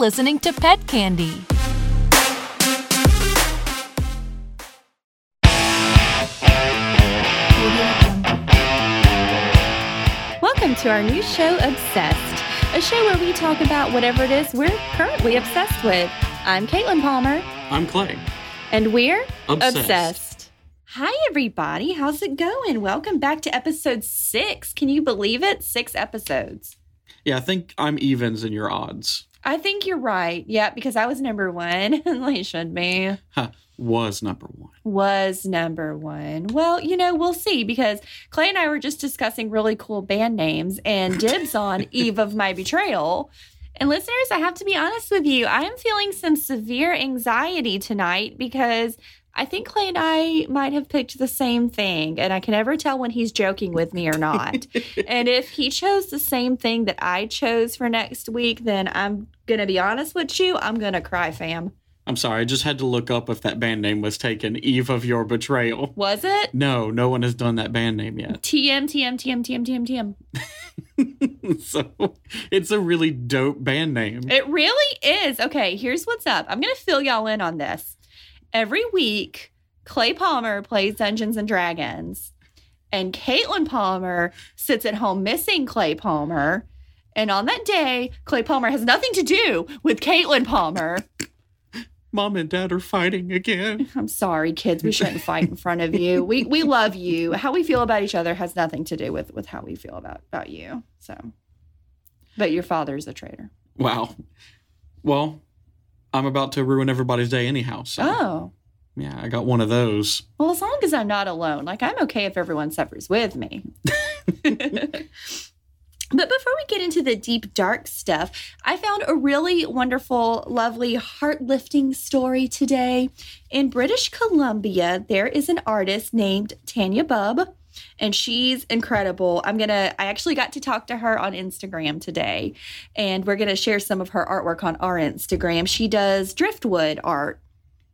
listening to Pet Candy. Welcome to our new show, Obsessed, a show where we talk about whatever it is we're currently obsessed with. I'm Caitlin Palmer. I'm Clay. And we're obsessed. Hi, everybody. How's it going? Welcome back to episode 6. Can you believe it? 6 episodes. Yeah, I think I'm evens and you're odds. I think you're right. Yeah, because I was number one. Like, should be. Was number one. Well, you know, we'll see, because Clay and I were just discussing really cool band names and dibs on Eve of My Betrayal. And listeners, I have to be honest with you. I am feeling some severe anxiety tonight because I think Clay and I might have picked the same thing, and I can never tell when he's joking with me or not. And if he chose the same thing that I chose for next week, then I'm going to be honest with you. I'm going to cry, fam. I'm sorry. I just had to look up if that band name was taken. Eve of Your Betrayal. Was it? No, no one has done that band name yet. TM. So it's a really dope band name. It really is. Okay, here's what's up. I'm going to fill y'all in on this. Every week, Clay Palmer plays Dungeons and Dragons, and Caitlin Palmer sits at home missing Clay Palmer. And on that day, Clay Palmer has nothing to do with Caitlin Palmer. Mom and Dad are fighting again. I'm sorry, kids. We shouldn't fight in front of you. We love you. How we feel about each other has nothing to do with how we feel about you. So, but your father's a traitor. Wow. Well, I'm about to ruin everybody's day anyhow. So. Oh. Yeah, I got one of those. Well, as long as I'm not alone. Like, I'm okay if everyone suffers with me. But before we get into the deep, dark stuff, I found a really wonderful, lovely, heart-lifting story today. In British Columbia, there is an artist named Tanya Bub, and she's incredible. I actually got to talk to her on Instagram today, and we're going to share some of her artwork on our Instagram. She does driftwood art.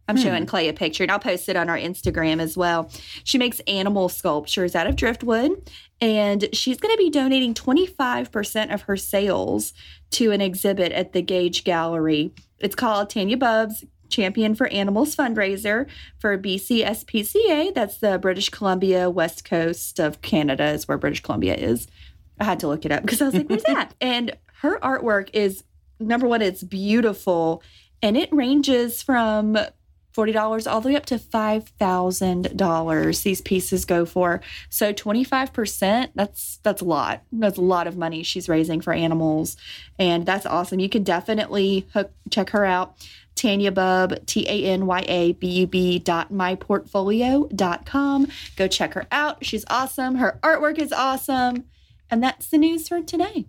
I'm showing Clay a picture, and I'll post it on our Instagram as well. She makes animal sculptures out of driftwood, and she's going to be donating 25% of her sales to an exhibit at the Gage Gallery. It's called Tanya Bub's Champion for Animals fundraiser for BCSPCA. That's the British Columbia West Coast of Canada is where British Columbia is. I had to look it up because I was like, where's that? And her artwork is, number one, it's beautiful, and it ranges from $40 all the way up to $5,000 these pieces go for. So 25%, that's a lot. That's a lot of money she's raising for animals. And that's awesome. You can definitely check her out. Tanya Bub, TanyaBub.myportfolio.com. Go check her out. She's awesome. Her artwork is awesome. And that's the news for today.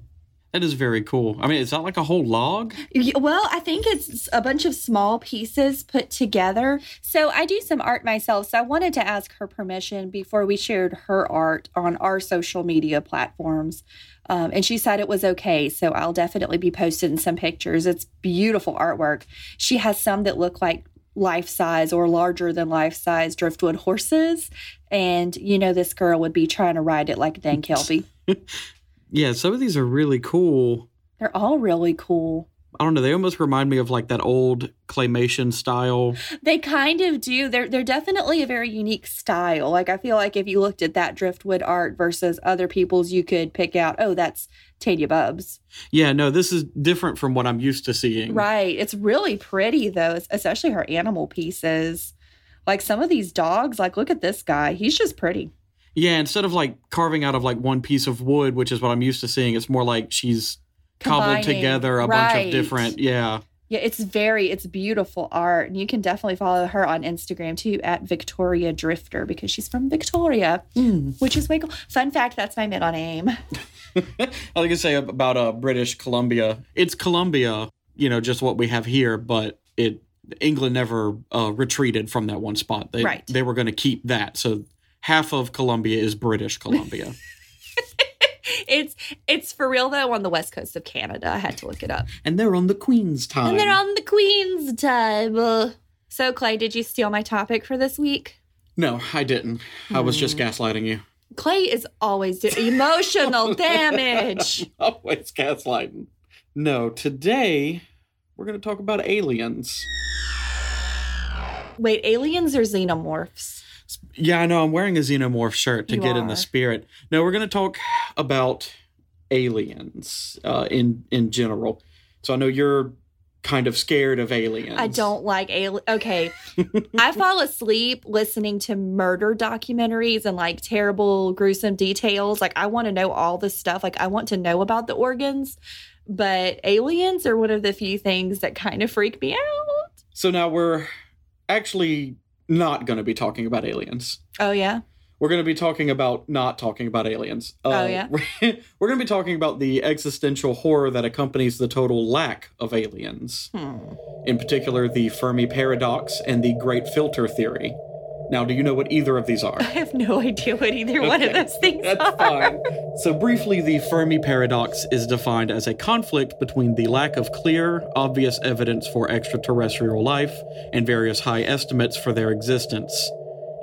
That is very cool. I mean, is that like a whole log? Well, I think it's a bunch of small pieces put together. So I do some art myself, so I wanted to ask her permission before we shared her art on our social media platforms. And she said it was okay, so I'll definitely be posting some pictures. It's beautiful artwork. She has some that look like life-size or larger than life-size driftwood horses. And, you know, this girl would be trying to ride it like a dang kelpie. Yeah, some of these are really cool. They're all really cool. I don't know. They almost remind me of like that old claymation style. They kind of do. They're definitely a very unique style. Like, I feel like if you looked at that driftwood art versus other people's, you could pick out, oh, that's Tanya Bub's. Yeah, no, this is different from what I'm used to seeing. Right. It's really pretty, though, especially her animal pieces. Like some of these dogs, like look at this guy. He's just pretty. Yeah, instead of like carving out of like one piece of wood, which is what I'm used to seeing, it's more like she's combining, cobbled together a bunch of different, Yeah, it's beautiful art. And you can definitely follow her on Instagram too, at Victoria Drifter, because she's from Victoria, which is way cool. Fun fact, that's my middle name. I was going to say about British Columbia. It's Columbia, you know, just what we have here, but England never retreated from that one spot. They were going to keep that, so half of Columbia is British Columbia. It's for real, though, on the west coast of Canada. I had to look it up. And they're on the Queen's time. So, Clay, did you steal my topic for this week? No, I didn't. I was just gaslighting you. Clay is always doing emotional damage. Always gaslighting. No, today We're going to talk about aliens. Wait, aliens or xenomorphs? Yeah, I know. I'm wearing a xenomorph shirt to you get in the spirit. No, we're going to talk about aliens in general. So I know you're kind of scared of aliens. I don't like aliens. Okay. I fall asleep listening to murder documentaries and like terrible, gruesome details. Like I want to know all this stuff. Like I want to know about the organs. But aliens are one of the few things that kind of freak me out. So now we're actually not going to be talking about aliens. Oh, yeah. We're going to be talking about not talking about aliens. We're going to be talking about the existential horror that accompanies the total lack of aliens. In particular, the Fermi paradox and the Great Filter theory. Now, do you know what either of these are? I have no idea what either one of those things are. That's fine. So briefly, the Fermi paradox is defined as a conflict between the lack of clear, obvious evidence for extraterrestrial life and various high estimates for their existence.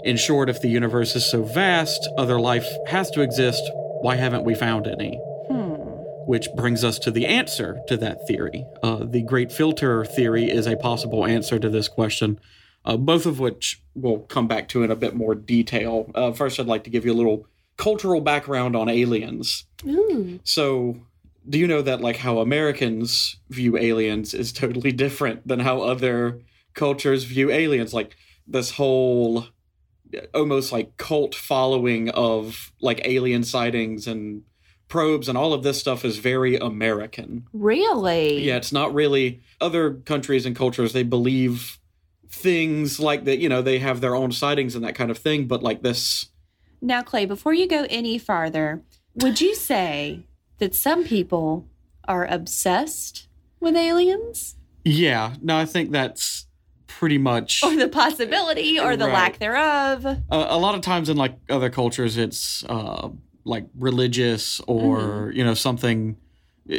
In short, if the universe is so vast, other life has to exist. Why haven't we found any? Which brings us to the answer to that theory. The Great Filter theory is a possible answer to this question, both of which we'll come back to in a bit more detail. First, I'd like to give you a little cultural background on aliens. So, do you know that like how Americans view aliens is totally different than how other cultures view aliens? Like this whole almost like cult following of like alien sightings and probes and all of this stuff is very American. Really? Yeah, it's not really other countries and cultures. They believe things like that, you know, they have their own sightings and that kind of thing, but like this. Now, Clay, before you go any farther, would you say that some people are obsessed with aliens? Yeah, no, I think that's pretty much. Or the possibility or the lack thereof. A lot of times in like other cultures, it's like religious or, you know, something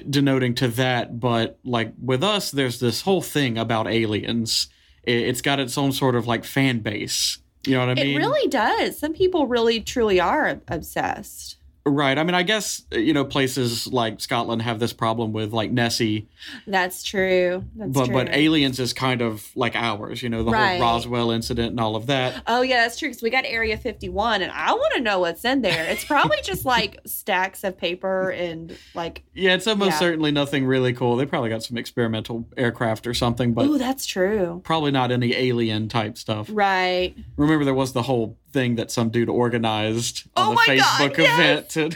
denoting to that. But like with us, there's this whole thing about aliens. It's got its own sort of like fan base. You know what I mean? It really does. Some people really, truly are obsessed. Right. I mean, I guess, you know, places like Scotland have this problem with like Nessie. That's true. But aliens is kind of like ours, you know, the whole Roswell incident and all of that. Oh, yeah, that's true. Because we got Area 51 and I want to know what's in there. It's probably just like stacks of paper and like. Yeah, it's almost certainly nothing really cool. They probably got some experimental aircraft or something. But oh, that's true. Probably not any alien type stuff. Right. Remember, there was the whole thing that some dude organized on the Facebook event to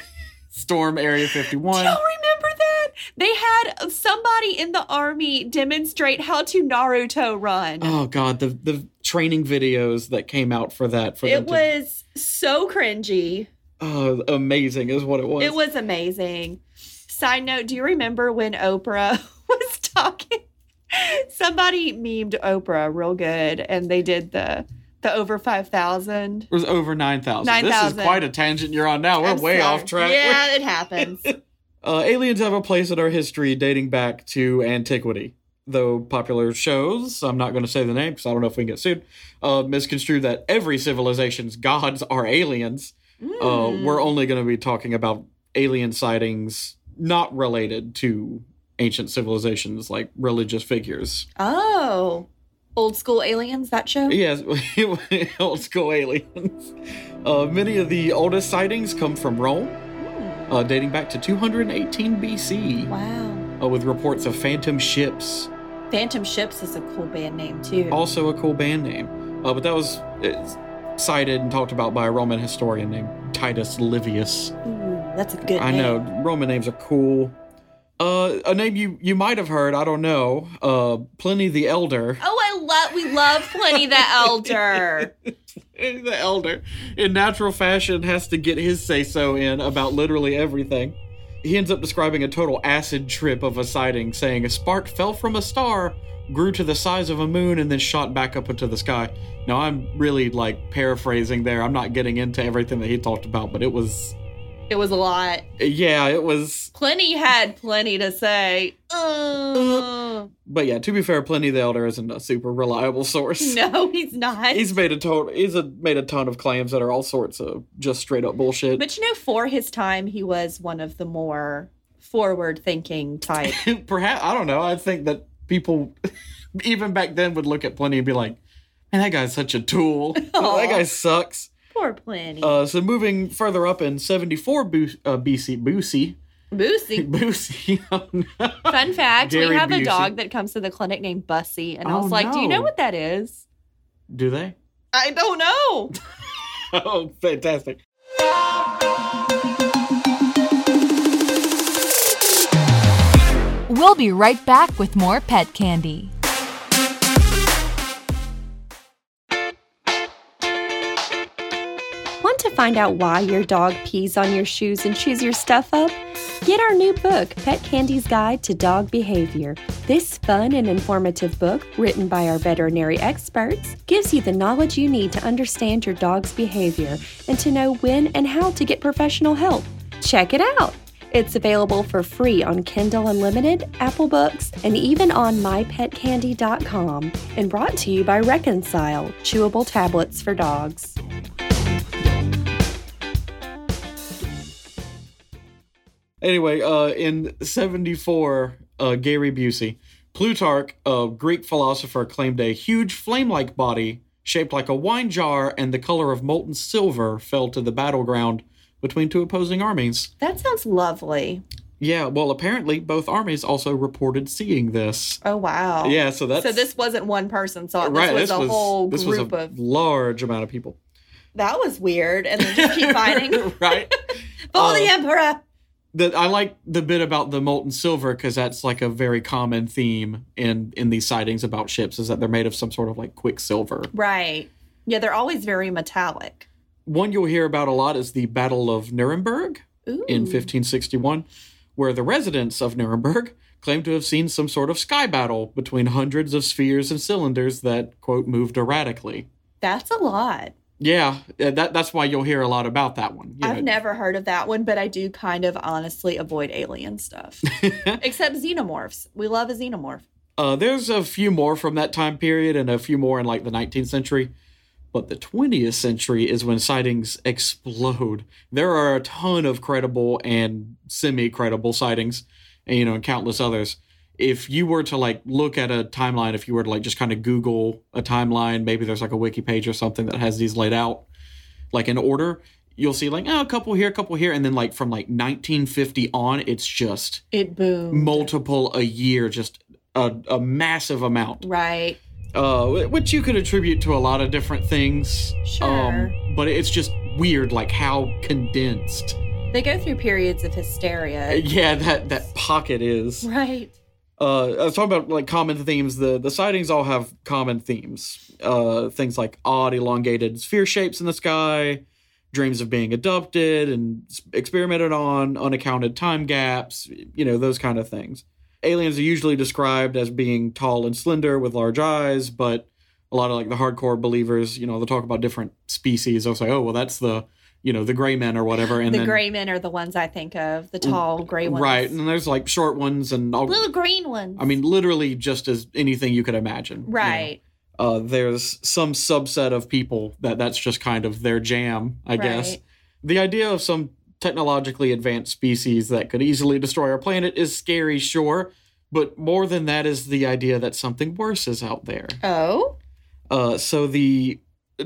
storm Area 51. Do y'all remember that? They had somebody in the army demonstrate how to Naruto run. Oh, God. The training videos that came out for that. It was so cringy. Oh, amazing is what it was. It was amazing. Side note, do you remember when Oprah was talking? Somebody memed Oprah real good, and they did the over 5,000. It was over 9,000. This is quite a tangent you're on now. We're way off track. Yeah, it happens. Aliens have a place in our history dating back to antiquity. Though popular shows, I'm not going to say the name because I don't know if we can get sued, misconstrue that every civilization's gods are aliens. We're only going to be talking about alien sightings not related to ancient civilizations like religious figures. Oh, Old School Aliens, that show? Yes, Old School Aliens. Many of the oldest sightings come from Rome, dating back to 218 BC. Wow. With reports of Phantom Ships. Phantom Ships is a cool band name, too. Also a cool band name. But that was cited and talked about by a Roman historian named Titus Livius. Ooh, that's a good name. I know. Roman names are cool. A name you might have heard, I don't know, Pliny the Elder. We love Pliny the Elder. The Elder, in natural fashion, has to get his say-so in about literally everything. He ends up describing a total acid trip of a sighting, saying a spark fell from a star, grew to the size of a moon, and then shot back up into the sky. Now, I'm really, like, paraphrasing there. I'm not getting into everything that he talked about, but it was a lot. Yeah, it was. Pliny had plenty to say. But yeah, to be fair, Pliny the Elder isn't a super reliable source. No, he's not. He's made a ton of claims that are all sorts of just straight up bullshit. But you know, for his time, he was one of the more forward thinking type. Perhaps, I don't know. I think that people even back then would look at Pliny and be like, man, that guy's such a tool. That guy sucks. Poor Pliny. So moving further up in 74 BC. Oh, no. Fun fact, we have a dog that comes to the clinic named Bussy. And I was like, do you know what that is? Do they? I don't know. Oh, fantastic. We'll be right back with more pet candy. Want to find out why your dog pees on your shoes and chews your stuff up? Get our new book, Pet Candy's Guide to Dog Behavior. This fun and informative book, written by our veterinary experts, gives you the knowledge you need to understand your dog's behavior and to know when and how to get professional help. Check it out! It's available for free on Kindle Unlimited, Apple Books, and even on mypetcandy.com. And brought to you by Reconcile, chewable tablets for dogs. Anyway, in 74, Gary Busey, Plutarch, a Greek philosopher, claimed a huge flame-like body shaped like a wine jar and the color of molten silver fell to the battleground between two opposing armies. That sounds lovely. Yeah, well, apparently both armies also reported seeing this. Oh, wow. Yeah, so that's... So this wasn't one person saw it. Right, this was a whole group of... large amount of people. That was weird. And they just keep fighting. Right. For the emperor! I like the bit about the molten silver because that's like a very common theme in these sightings about ships is that they're made of some sort of like quicksilver. Right. Yeah, they're always very metallic. One you'll hear about a lot is the Battle of Nuremberg in 1561, where the residents of Nuremberg claimed to have seen some sort of sky battle between hundreds of spheres and cylinders that, quote, moved erratically. That's a lot. Yeah, that's why you'll hear a lot about that one. I've never heard of that one, but I do kind of honestly avoid alien stuff. Except xenomorphs. We love a xenomorph. There's a few more from that time period and a few more in like the 19th century. But the 20th century is when sightings explode. There are a ton of credible and semi-credible sightings and, you know, and countless others. If you were to like look at a timeline, if you were to like just kind of Google a timeline, maybe there's like a wiki page or something that has these laid out like in order, you'll see like, oh, a couple here. And then like from like 1950 on, it's just boomed. Multiple a year, just a massive amount. Right. Which you could attribute to a lot of different things. Sure. But it's just weird, like how condensed. They go through periods of hysteria. Yeah, that pocket is. Right. I was talking about like common themes. The sightings all have common themes. Things like odd, elongated sphere shapes in the sky, dreams of being abducted and experimented on, unaccounted time gaps, you know, those kind of things. Aliens are usually described as being tall and slender with large eyes, but a lot of like the hardcore believers, you know, they'll talk about different species. They'll say, oh, well, that's the... you know, the gray men or whatever. And the gray men are the ones I think of, the tall gray ones. Right, and there's like short ones and all. Little green ones. I mean, literally just as anything you could imagine. Right. You know? There's some subset of people that's just kind of their jam, I guess. The idea of some technologically advanced species that could easily destroy our planet is scary, sure. But more than that is the idea that something worse is out there. Oh? I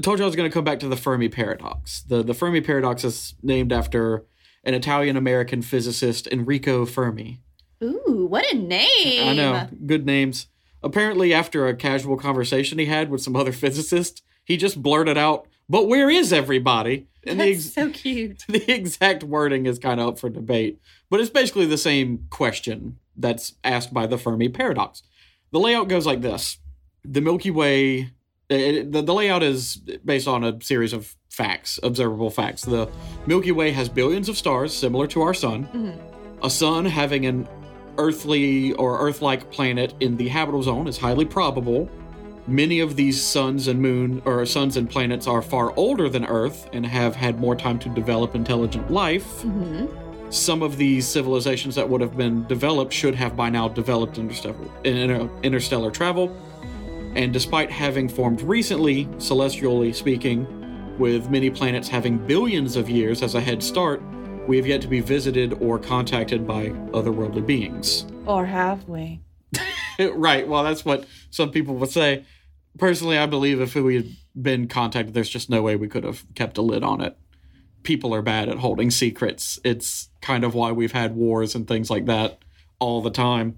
told you I was going to come back to the Fermi paradox. The Fermi paradox is named after an Italian-American physicist, Enrico Fermi. Ooh, what a name! I know, good names. Apparently, after a casual conversation he had with some other physicists, he just blurted out, "But where is everybody?" And That's so cute. The exact wording is kind of up for debate, but it's basically the same question that's asked by the Fermi paradox. The layout goes like this. The Milky Way... The layout is based on a series of facts, observable facts. The Milky Way has billions of stars, similar to our sun. Mm-hmm. A sun having an earthly or Earth-like planet in the habitable zone is highly probable. Many of these suns and planets are far older than Earth and have had more time to develop intelligent life. Mm-hmm. Some of these civilizations that would have been developed should have by now developed interstellar travel. And despite having formed recently, celestially speaking, with many planets having billions of years as a head start, we have yet to be visited or contacted by otherworldly beings. Or have we? Right. Well, that's what some people would say. Personally, I believe if we had been contacted, there's just no way we could have kept a lid on it. People are bad at holding secrets. It's kind of why we've had wars and things like that all the time.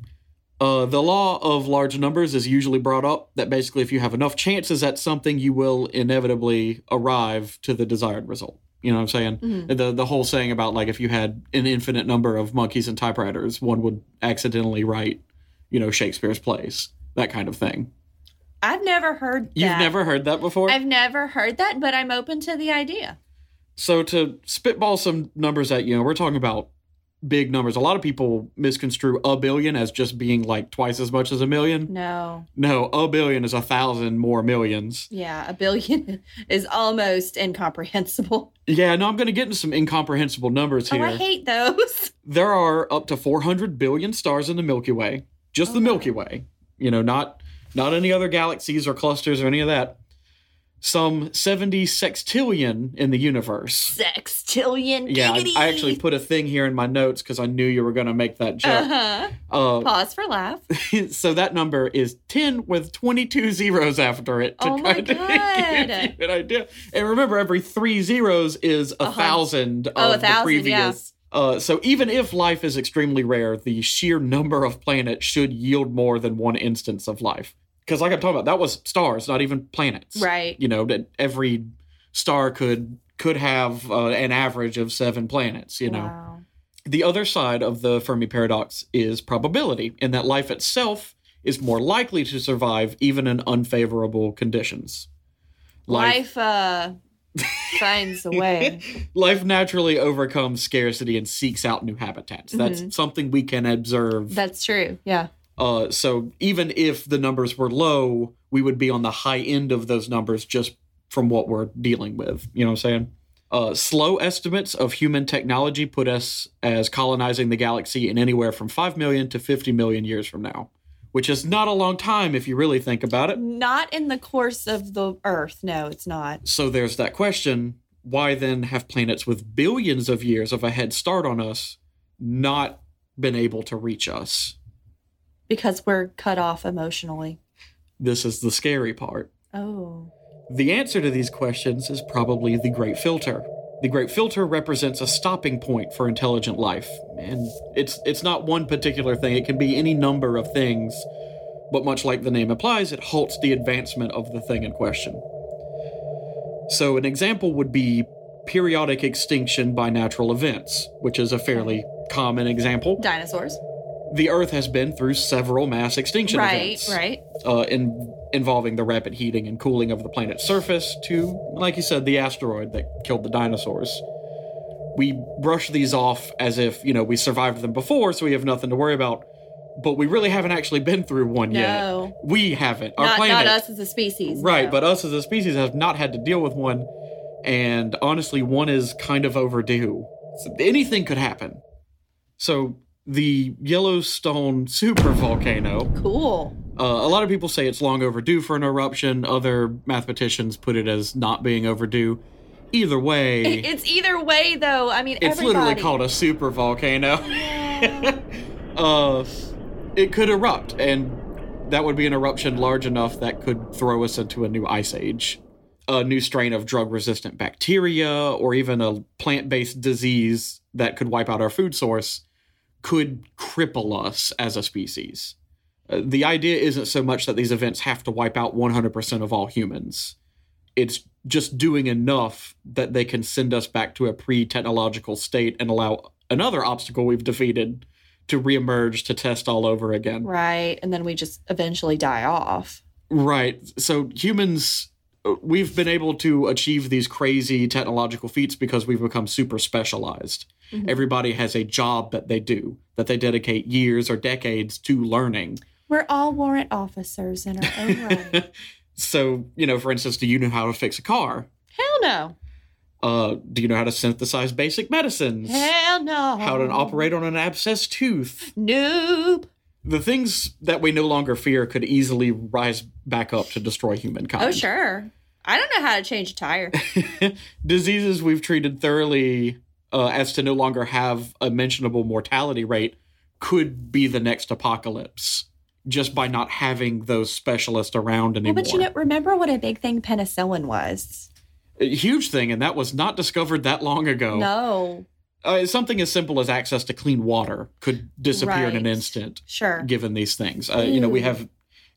The law of large numbers is usually brought up that basically if you have enough chances at something, you will inevitably arrive to the desired result. You know what I'm saying? Mm-hmm. The whole saying about like if you had an infinite number of monkeys and typewriters, one would accidentally write, you know, Shakespeare's plays, that kind of thing. I've never heard that. You've never heard that before? I've never heard that, but I'm open to the idea. So to spitball some numbers at you, we're talking about big numbers. A lot of people misconstrue a billion as just being like twice as much as a million. No, a billion is 1,000 more millions. Yeah, a billion is almost incomprehensible. Yeah, no, I'm going to get into some incomprehensible numbers here. Oh, I hate those. There are up to 400 billion stars in the Milky Way. Just the Milky Way. You know, not any other galaxies or clusters or any of that. Some 70 sextillion in the universe. Sextillion? Yeah, I actually put a thing here in my notes because I knew you were going to make that joke. Uh-huh. Pause for laugh. So that number is 10 with 22 zeros after it to kind of give you an idea. And remember, every 3 zeros is 1,000 of the previous. Yeah. So even if life is extremely rare, the sheer number of planets should yield more than one instance of life. Because like I'm talking about, that was stars, not even planets. Right. You know, that every star could have an average of 7 planets, you know. Wow. The other side of the Fermi paradox is probability, in that life itself is more likely to survive even in unfavorable conditions. Life finds a way. Life naturally overcomes scarcity and seeks out new habitats. Mm-hmm. That's something we can observe. That's true, yeah. So even if the numbers were low, we would be on the high end of those numbers just from what we're dealing with. You know what I'm saying? Slow estimates of human technology put us as colonizing the galaxy in anywhere from 5 million to 50 million years from now, which is not a long time if you really think about it. Not in the course of the Earth. No, it's not. So there's that question. Why then have planets with billions of years of a head start on us not been able to reach us? Because we're cut off emotionally. This is the scary part. Oh. The answer to these questions is probably the Great Filter. The Great Filter represents a stopping point for intelligent life. And it's not one particular thing. It can be any number of things. But much like the name implies, it halts the advancement of the thing in question. So an example would be periodic extinction by natural events, which is a fairly common example. Dinosaurs. The Earth has been through several mass extinction events. Right. Involving the rapid heating and cooling of the planet's surface to, like you said, the asteroid that killed the dinosaurs. We brush these off as if, we survived them before, so we have nothing to worry about. But we really haven't actually been through one yet. No. We haven't. Our planet. Not us as a species. Right, no. But us as a species have not had to deal with one. And honestly, one is kind of overdue. So anything could happen. So... the Yellowstone Super Volcano. Cool. A lot of people say it's long overdue for an eruption. Other mathematicians put it as not being overdue. Either way. It's either way, though. I mean, it's literally called a super volcano. Yeah. It could erupt, and that would be an eruption large enough that could throw us into a new ice age, a new strain of drug-resistant bacteria, or even a plant-based disease that could wipe out our food source. Could cripple us as a species. The idea isn't so much that these events have to wipe out 100% of all humans. It's just doing enough that they can send us back to a pre-technological state and allow another obstacle we've defeated to reemerge to test all over again. Right, and then we just eventually die off. Right, so humans, we've been able to achieve these crazy technological feats because we've become super specialized. Mm-hmm. Everybody has a job that they do, that they dedicate years or decades to learning. We're all warrant officers in our own right. So, for instance, do you know how to fix a car? Hell no. Do you know how to synthesize basic medicines? Hell no. How to operate on an abscessed tooth? Noob. The things that we no longer fear could easily rise back up to destroy humankind. Oh, sure. I don't know how to change a tire. Diseases we've treated thoroughly... as to no longer have a mentionable mortality rate, could be the next apocalypse. just by not having those specialists around anymore. Well, but you know, remember what a big thing penicillin was? A huge thing, and that was not discovered that long ago. No. Something as simple as access to clean water could disappear in an instant, given these things. You know, we have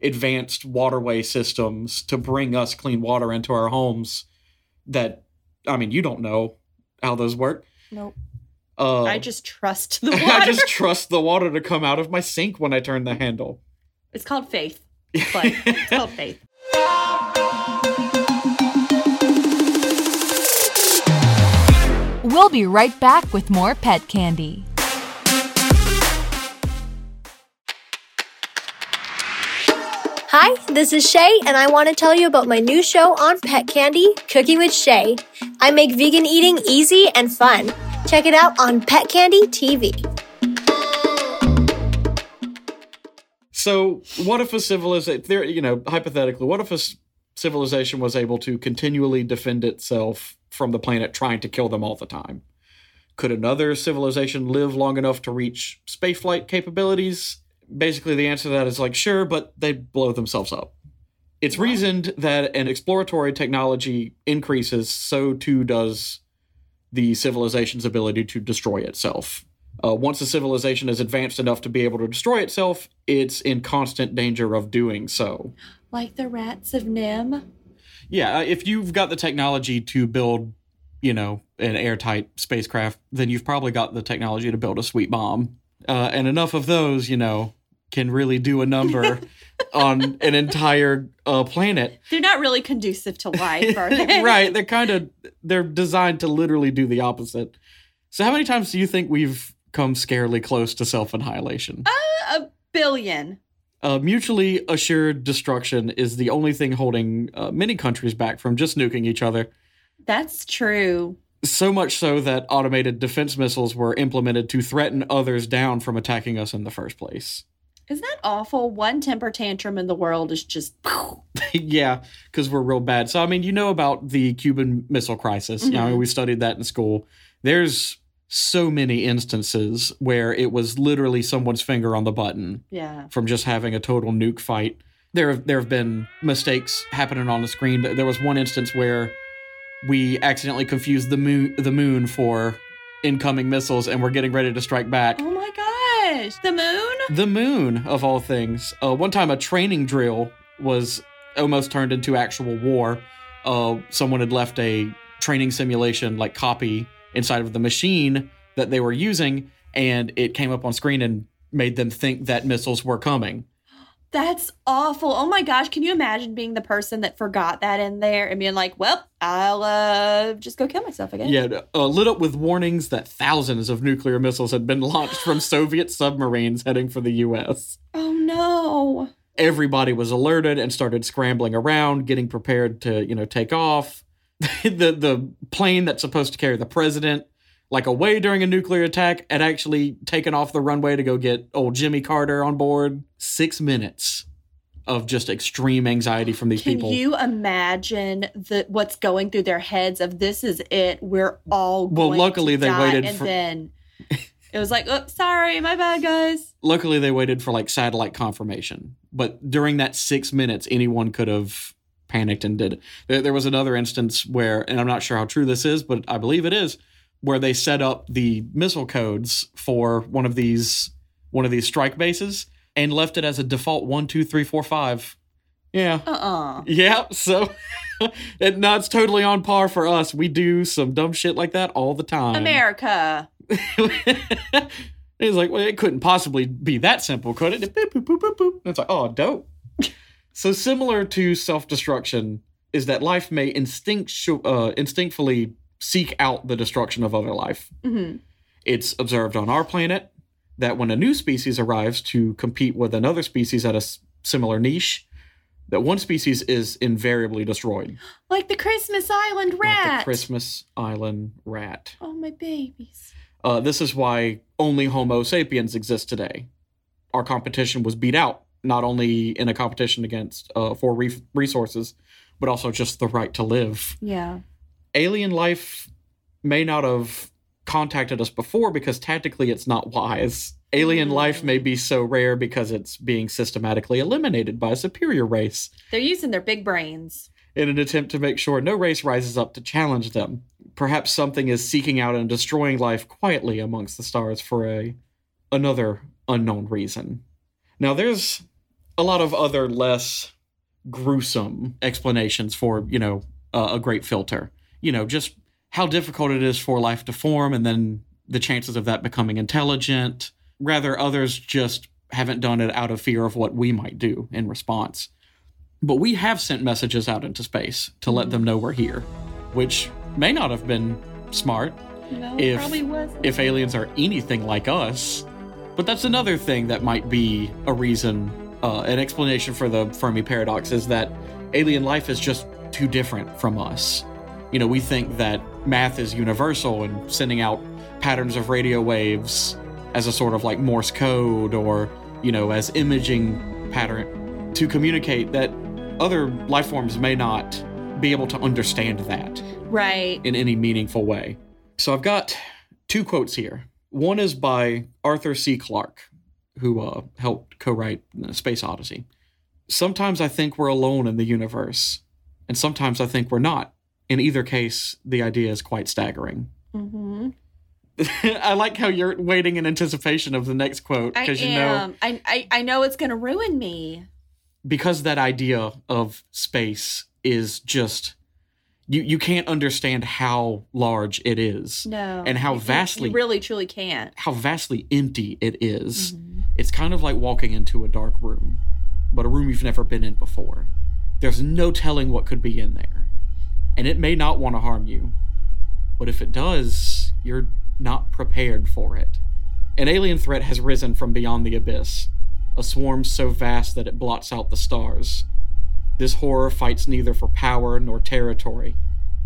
advanced waterway systems to bring us clean water into our homes that, I mean, you don't know how those work. Nope. I just trust the water. I just trust the water to come out of my sink when I turn the handle. It's called faith. It's called faith. We'll be right back with more pet candy. Hi, this is Shay, and I want to tell you about my new show on pet candy, Cooking with Shay. I make vegan eating easy and fun. Check it out on Pet Candy TV. So, what if a civilization, you know, hypothetically, what if a civilization was able to continually defend itself from the planet trying to kill them all the time? Could another civilization live long enough to reach spaceflight capabilities? Basically, the answer to that is like, sure, but they'd blow themselves up. It's reasoned that an exploratory technology increases, so too does the civilization's ability to destroy itself. Once a civilization is advanced enough to be able to destroy itself, it's in constant danger of doing so. Like the rats of Nim? Yeah, if you've got the technology to build, you know, an airtight spacecraft, then you've probably got the technology to build a sweet bomb. And enough of those, you know, can really do a number on an entire planet. They're not really conducive to life, are they? Right. They're designed to literally do the opposite. So how many times do you think we've come scarily close to self-annihilation? A billion. Mutually assured destruction is the only thing holding many countries back from just nuking each other. That's true. So much so that automated defense missiles were implemented to threaten others down from attacking us in the first place. Isn't that awful? One temper tantrum in the world is just... Yeah, because we're real bad. So, I mean, you know about the Cuban Missile Crisis. Mm-hmm. I mean, we studied that in school. There's so many instances where it was literally someone's finger on the button from just having a total nuke fight. There have been mistakes happening on the screen. There was one instance where we accidentally confused the moon for incoming missiles, and we're getting ready to strike back. Oh, my gosh. The moon? The moon, of all things. One time, a training drill was almost turned into actual war. Someone had left a training simulation, like, copy inside of the machine that they were using, and it came up on screen and made them think that missiles were coming. That's awful. Oh my gosh, can you imagine being the person that forgot that in there and being like, well, I'll just go kill myself again? Yeah, lit up with warnings that thousands of nuclear missiles had been launched from Soviet submarines heading for the U.S. Oh no. Everybody was alerted and started scrambling around, getting prepared to, you know, take off. The plane that's supposed to carry the president, like, away during a nuclear attack, had actually taken off the runway to go get old Jimmy Carter on board. 6 minutes of just extreme anxiety from these people. Can you imagine what's going through their heads of, this is it, we're all going to die? Well, luckily they waited for... And then it was like, oh, sorry, my bad, guys. Luckily they waited for, like, satellite confirmation. But during that 6 minutes, anyone could have panicked and did it. There was another instance where, and I'm not sure how true this is, but I believe it is, where they set up the missile codes for one of these strike bases and left it as a default 1, 2, 3, 4, 5. Yeah. Yeah, so no, it's totally on par for us. We do some dumb shit like that all the time. America. It's like, well, it couldn't possibly be that simple, could it? Boop, boop, boop, boop, boop. And it's like, oh, dope. So similar to self-destruction is that life may instinctively seek out the destruction of other life. Mm-hmm. It's observed on our planet that when a new species arrives to compete with another species at a similar niche, that one species is invariably destroyed. Like the Christmas Island rat. Like the Christmas Island rat. Oh, my babies. This is why only Homo sapiens exist today. Our competition was beat out. Not only in a competition against for resources, but also just the right to live. Yeah. Alien life may not have contacted us before because tactically it's not wise. Alien life may be so rare because it's being systematically eliminated by a superior race. They're using their big brains. In an attempt to make sure no race rises up to challenge them. Perhaps something is seeking out and destroying life quietly amongst the stars for another unknown reason. Now, there's a lot of other less gruesome explanations for, a great filter. Just how difficult it is for life to form and then the chances of that becoming intelligent. Rather, others just haven't done it out of fear of what we might do in response. But we have sent messages out into space to let them know we're here, which may not have been smart if aliens are anything like us. But that's another thing that might be a reason, an explanation for the Fermi paradox is that alien life is just too different from us. We think that math is universal and sending out patterns of radio waves as a sort of like Morse code or, as imaging pattern to communicate that other life forms may not be able to understand that right in any meaningful way. So I've got two quotes here. One is by Arthur C. Clarke, who helped co-write Space Odyssey. Sometimes I think we're alone in the universe, and sometimes I think we're not. In either case, the idea is quite staggering. Mm-hmm. I like how you're waiting in anticipation of the next quote. I know it's going to ruin me. Because that idea of space is just, you can't understand how large it is. No. And how vastly. You really, truly can't. How vastly empty it is. Mm-hmm. It's kind of like walking into a dark room, but a room you've never been in before. There's no telling what could be in there. And it may not want to harm you. But if it does, you're not prepared for it. An alien threat has risen from beyond the abyss, a swarm so vast that it blots out the stars. This horror fights neither for power nor territory,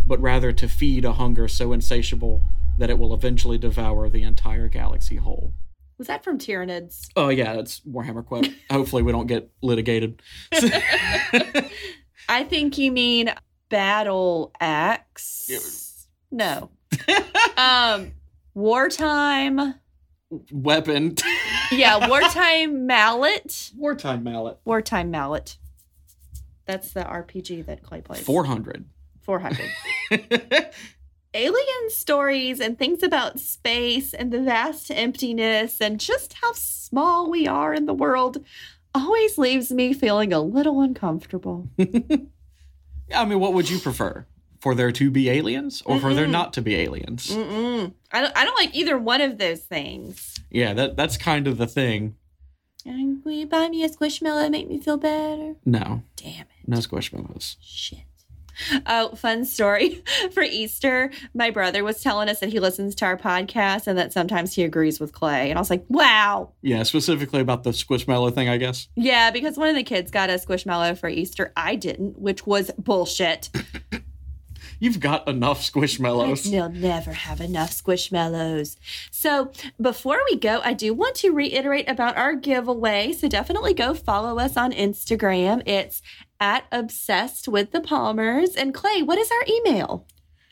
but rather to feed a hunger so insatiable that it will eventually devour the entire galaxy whole. Was that from Tyranids? Oh, yeah, that's Warhammer quote. Hopefully we don't get litigated. I think you mean battle axe. No. Wartime weapon. Yeah, wartime mallet. That's the RPG that Clay plays. 400. Alien stories and things about space and the vast emptiness and just how small we are in the world always leaves me feeling a little uncomfortable. I mean, what would you prefer? For there to be aliens or for there not to be aliens? Mm-mm. I don't like either one of those things. Yeah, that's kind of the thing. And will you buy me a squishmallow and make me feel better? No. Damn it. No squishmallows. Shit. Oh, fun story. For Easter, my brother was telling us that he listens to our podcast and that sometimes he agrees with Clay. And I was like, wow. Yeah, specifically about the squishmallow thing, I guess. Yeah, because one of the kids got a squishmallow for Easter. I didn't, which was bullshit. You've got enough squishmallows. You'll never have enough squishmallows. So before we go, I do want to reiterate about our giveaway. So definitely go follow us on Instagram. It's @obsessedwiththepalmers. And Clay, what is our email?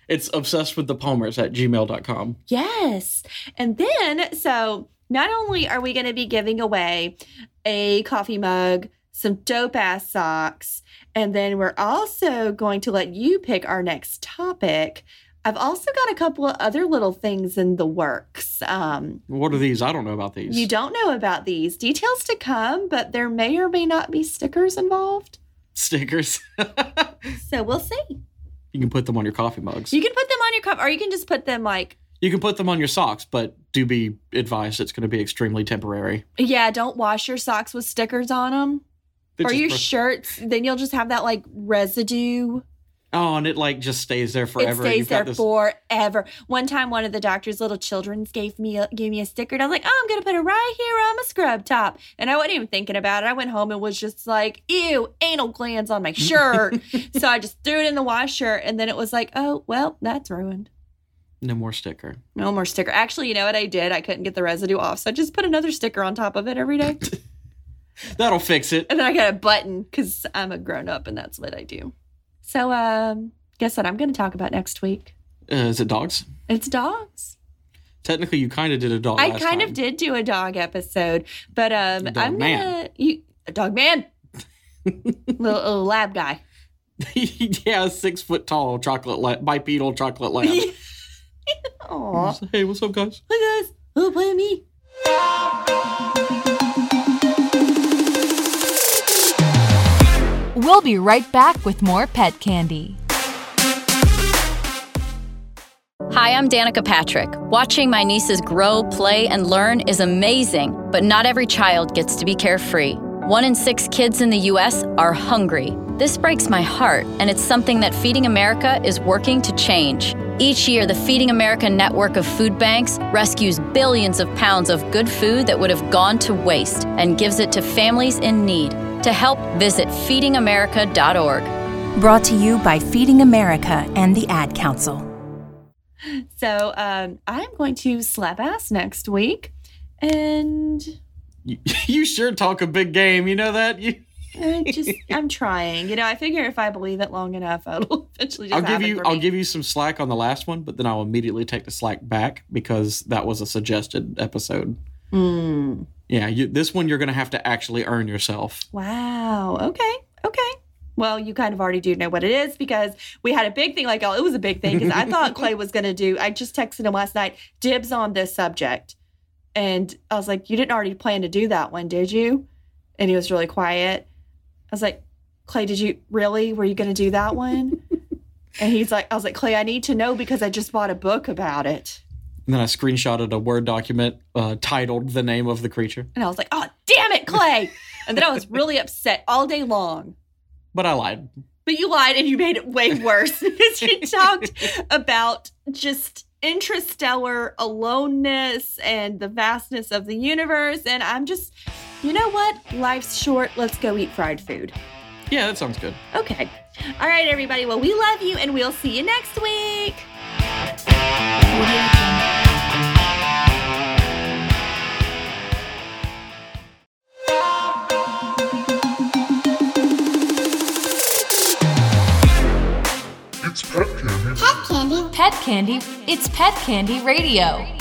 It's obsessedwiththepalmers@gmail.com. Yes. And then, so not only are we going to be giving away a coffee mug, some dope-ass socks, and then we're also going to let you pick our next topic. I've also got a couple of other little things in the works. What are these? I don't know about these. You don't know about these. Details to come, but there may or may not be stickers involved. Stickers. So we'll see. You can put them on your coffee mugs. You can put them on your coffee, or you can just put them like... You can put them on your socks, but do be advised it's going to be extremely temporary. Yeah, don't wash your socks with stickers on them. Or your shirts, then you'll just have that, like, residue. Oh, and it, like, just stays there forever. It stays there forever. One time, one of the doctor's little children gave me a sticker, and I was like, oh, I'm going to put it right here on my scrub top. And I wasn't even thinking about it. I went home and was just like, ew, anal glands on my shirt. So I just threw it in the washer, and then it was like, oh, well, that's ruined. No more sticker. Actually, you know what I did? I couldn't get the residue off, so I just put another sticker on top of it every day. That'll fix it. And then I got a button because I'm a grown-up and that's what I do. So guess what I'm going to talk about next week? Is it dogs? It's dogs. Technically, you kind of did a dog. I kind of did do a dog episode, but I'm gonna a dog man, little lab guy. Yeah, 6 foot tall bipedal chocolate lab. Aww. Hey, what's up, guys? Hey, guys. Oh, play me. We'll be right back with more pet candy. Hi, I'm Danica Patrick. Watching my nieces grow, play, and learn is amazing, but not every child gets to be carefree. 1 in 6 kids in the U.S. are hungry. This breaks my heart, and it's something that Feeding America is working to change. Each year, the Feeding America network of food banks rescues billions of pounds of good food that would have gone to waste and gives it to families in need. To help, visit feedingamerica.org. Brought to you by Feeding America and the Ad Council. So I'm going to slap ass next week, and you sure talk a big game. You know that. I'm trying. You know, I figure if I believe it long enough, it'll eventually just happen for me. I'll give you some slack on the last one, but then I'll immediately take the slack back because that was a suggested episode. Mm. Yeah, this one you're going to have to actually earn yourself. Wow. Okay. Well, you kind of already do know what it is because we had a big thing like, oh, it was a big thing because I thought Clay was going to I just texted him last night, dibs on this subject. And I was like, you didn't already plan to do that one, did you? And he was really quiet. I was like, Clay, were you going to do that one? And I was like, Clay, I need to know because I just bought a book about it. And then I screenshotted a Word document titled The Name of the Creature. And I was like, oh, damn it, Clay. And then I was really upset all day long. But I lied. But you lied and you made it way worse because you talked about just interstellar aloneness and the vastness of the universe. And I'm just, you know what? Life's short. Let's go eat fried food. Yeah, that sounds good. Okay. All right, everybody. Well, we love you and we'll see you next week. It's pet candy. Pet candy. It's pet candy radio.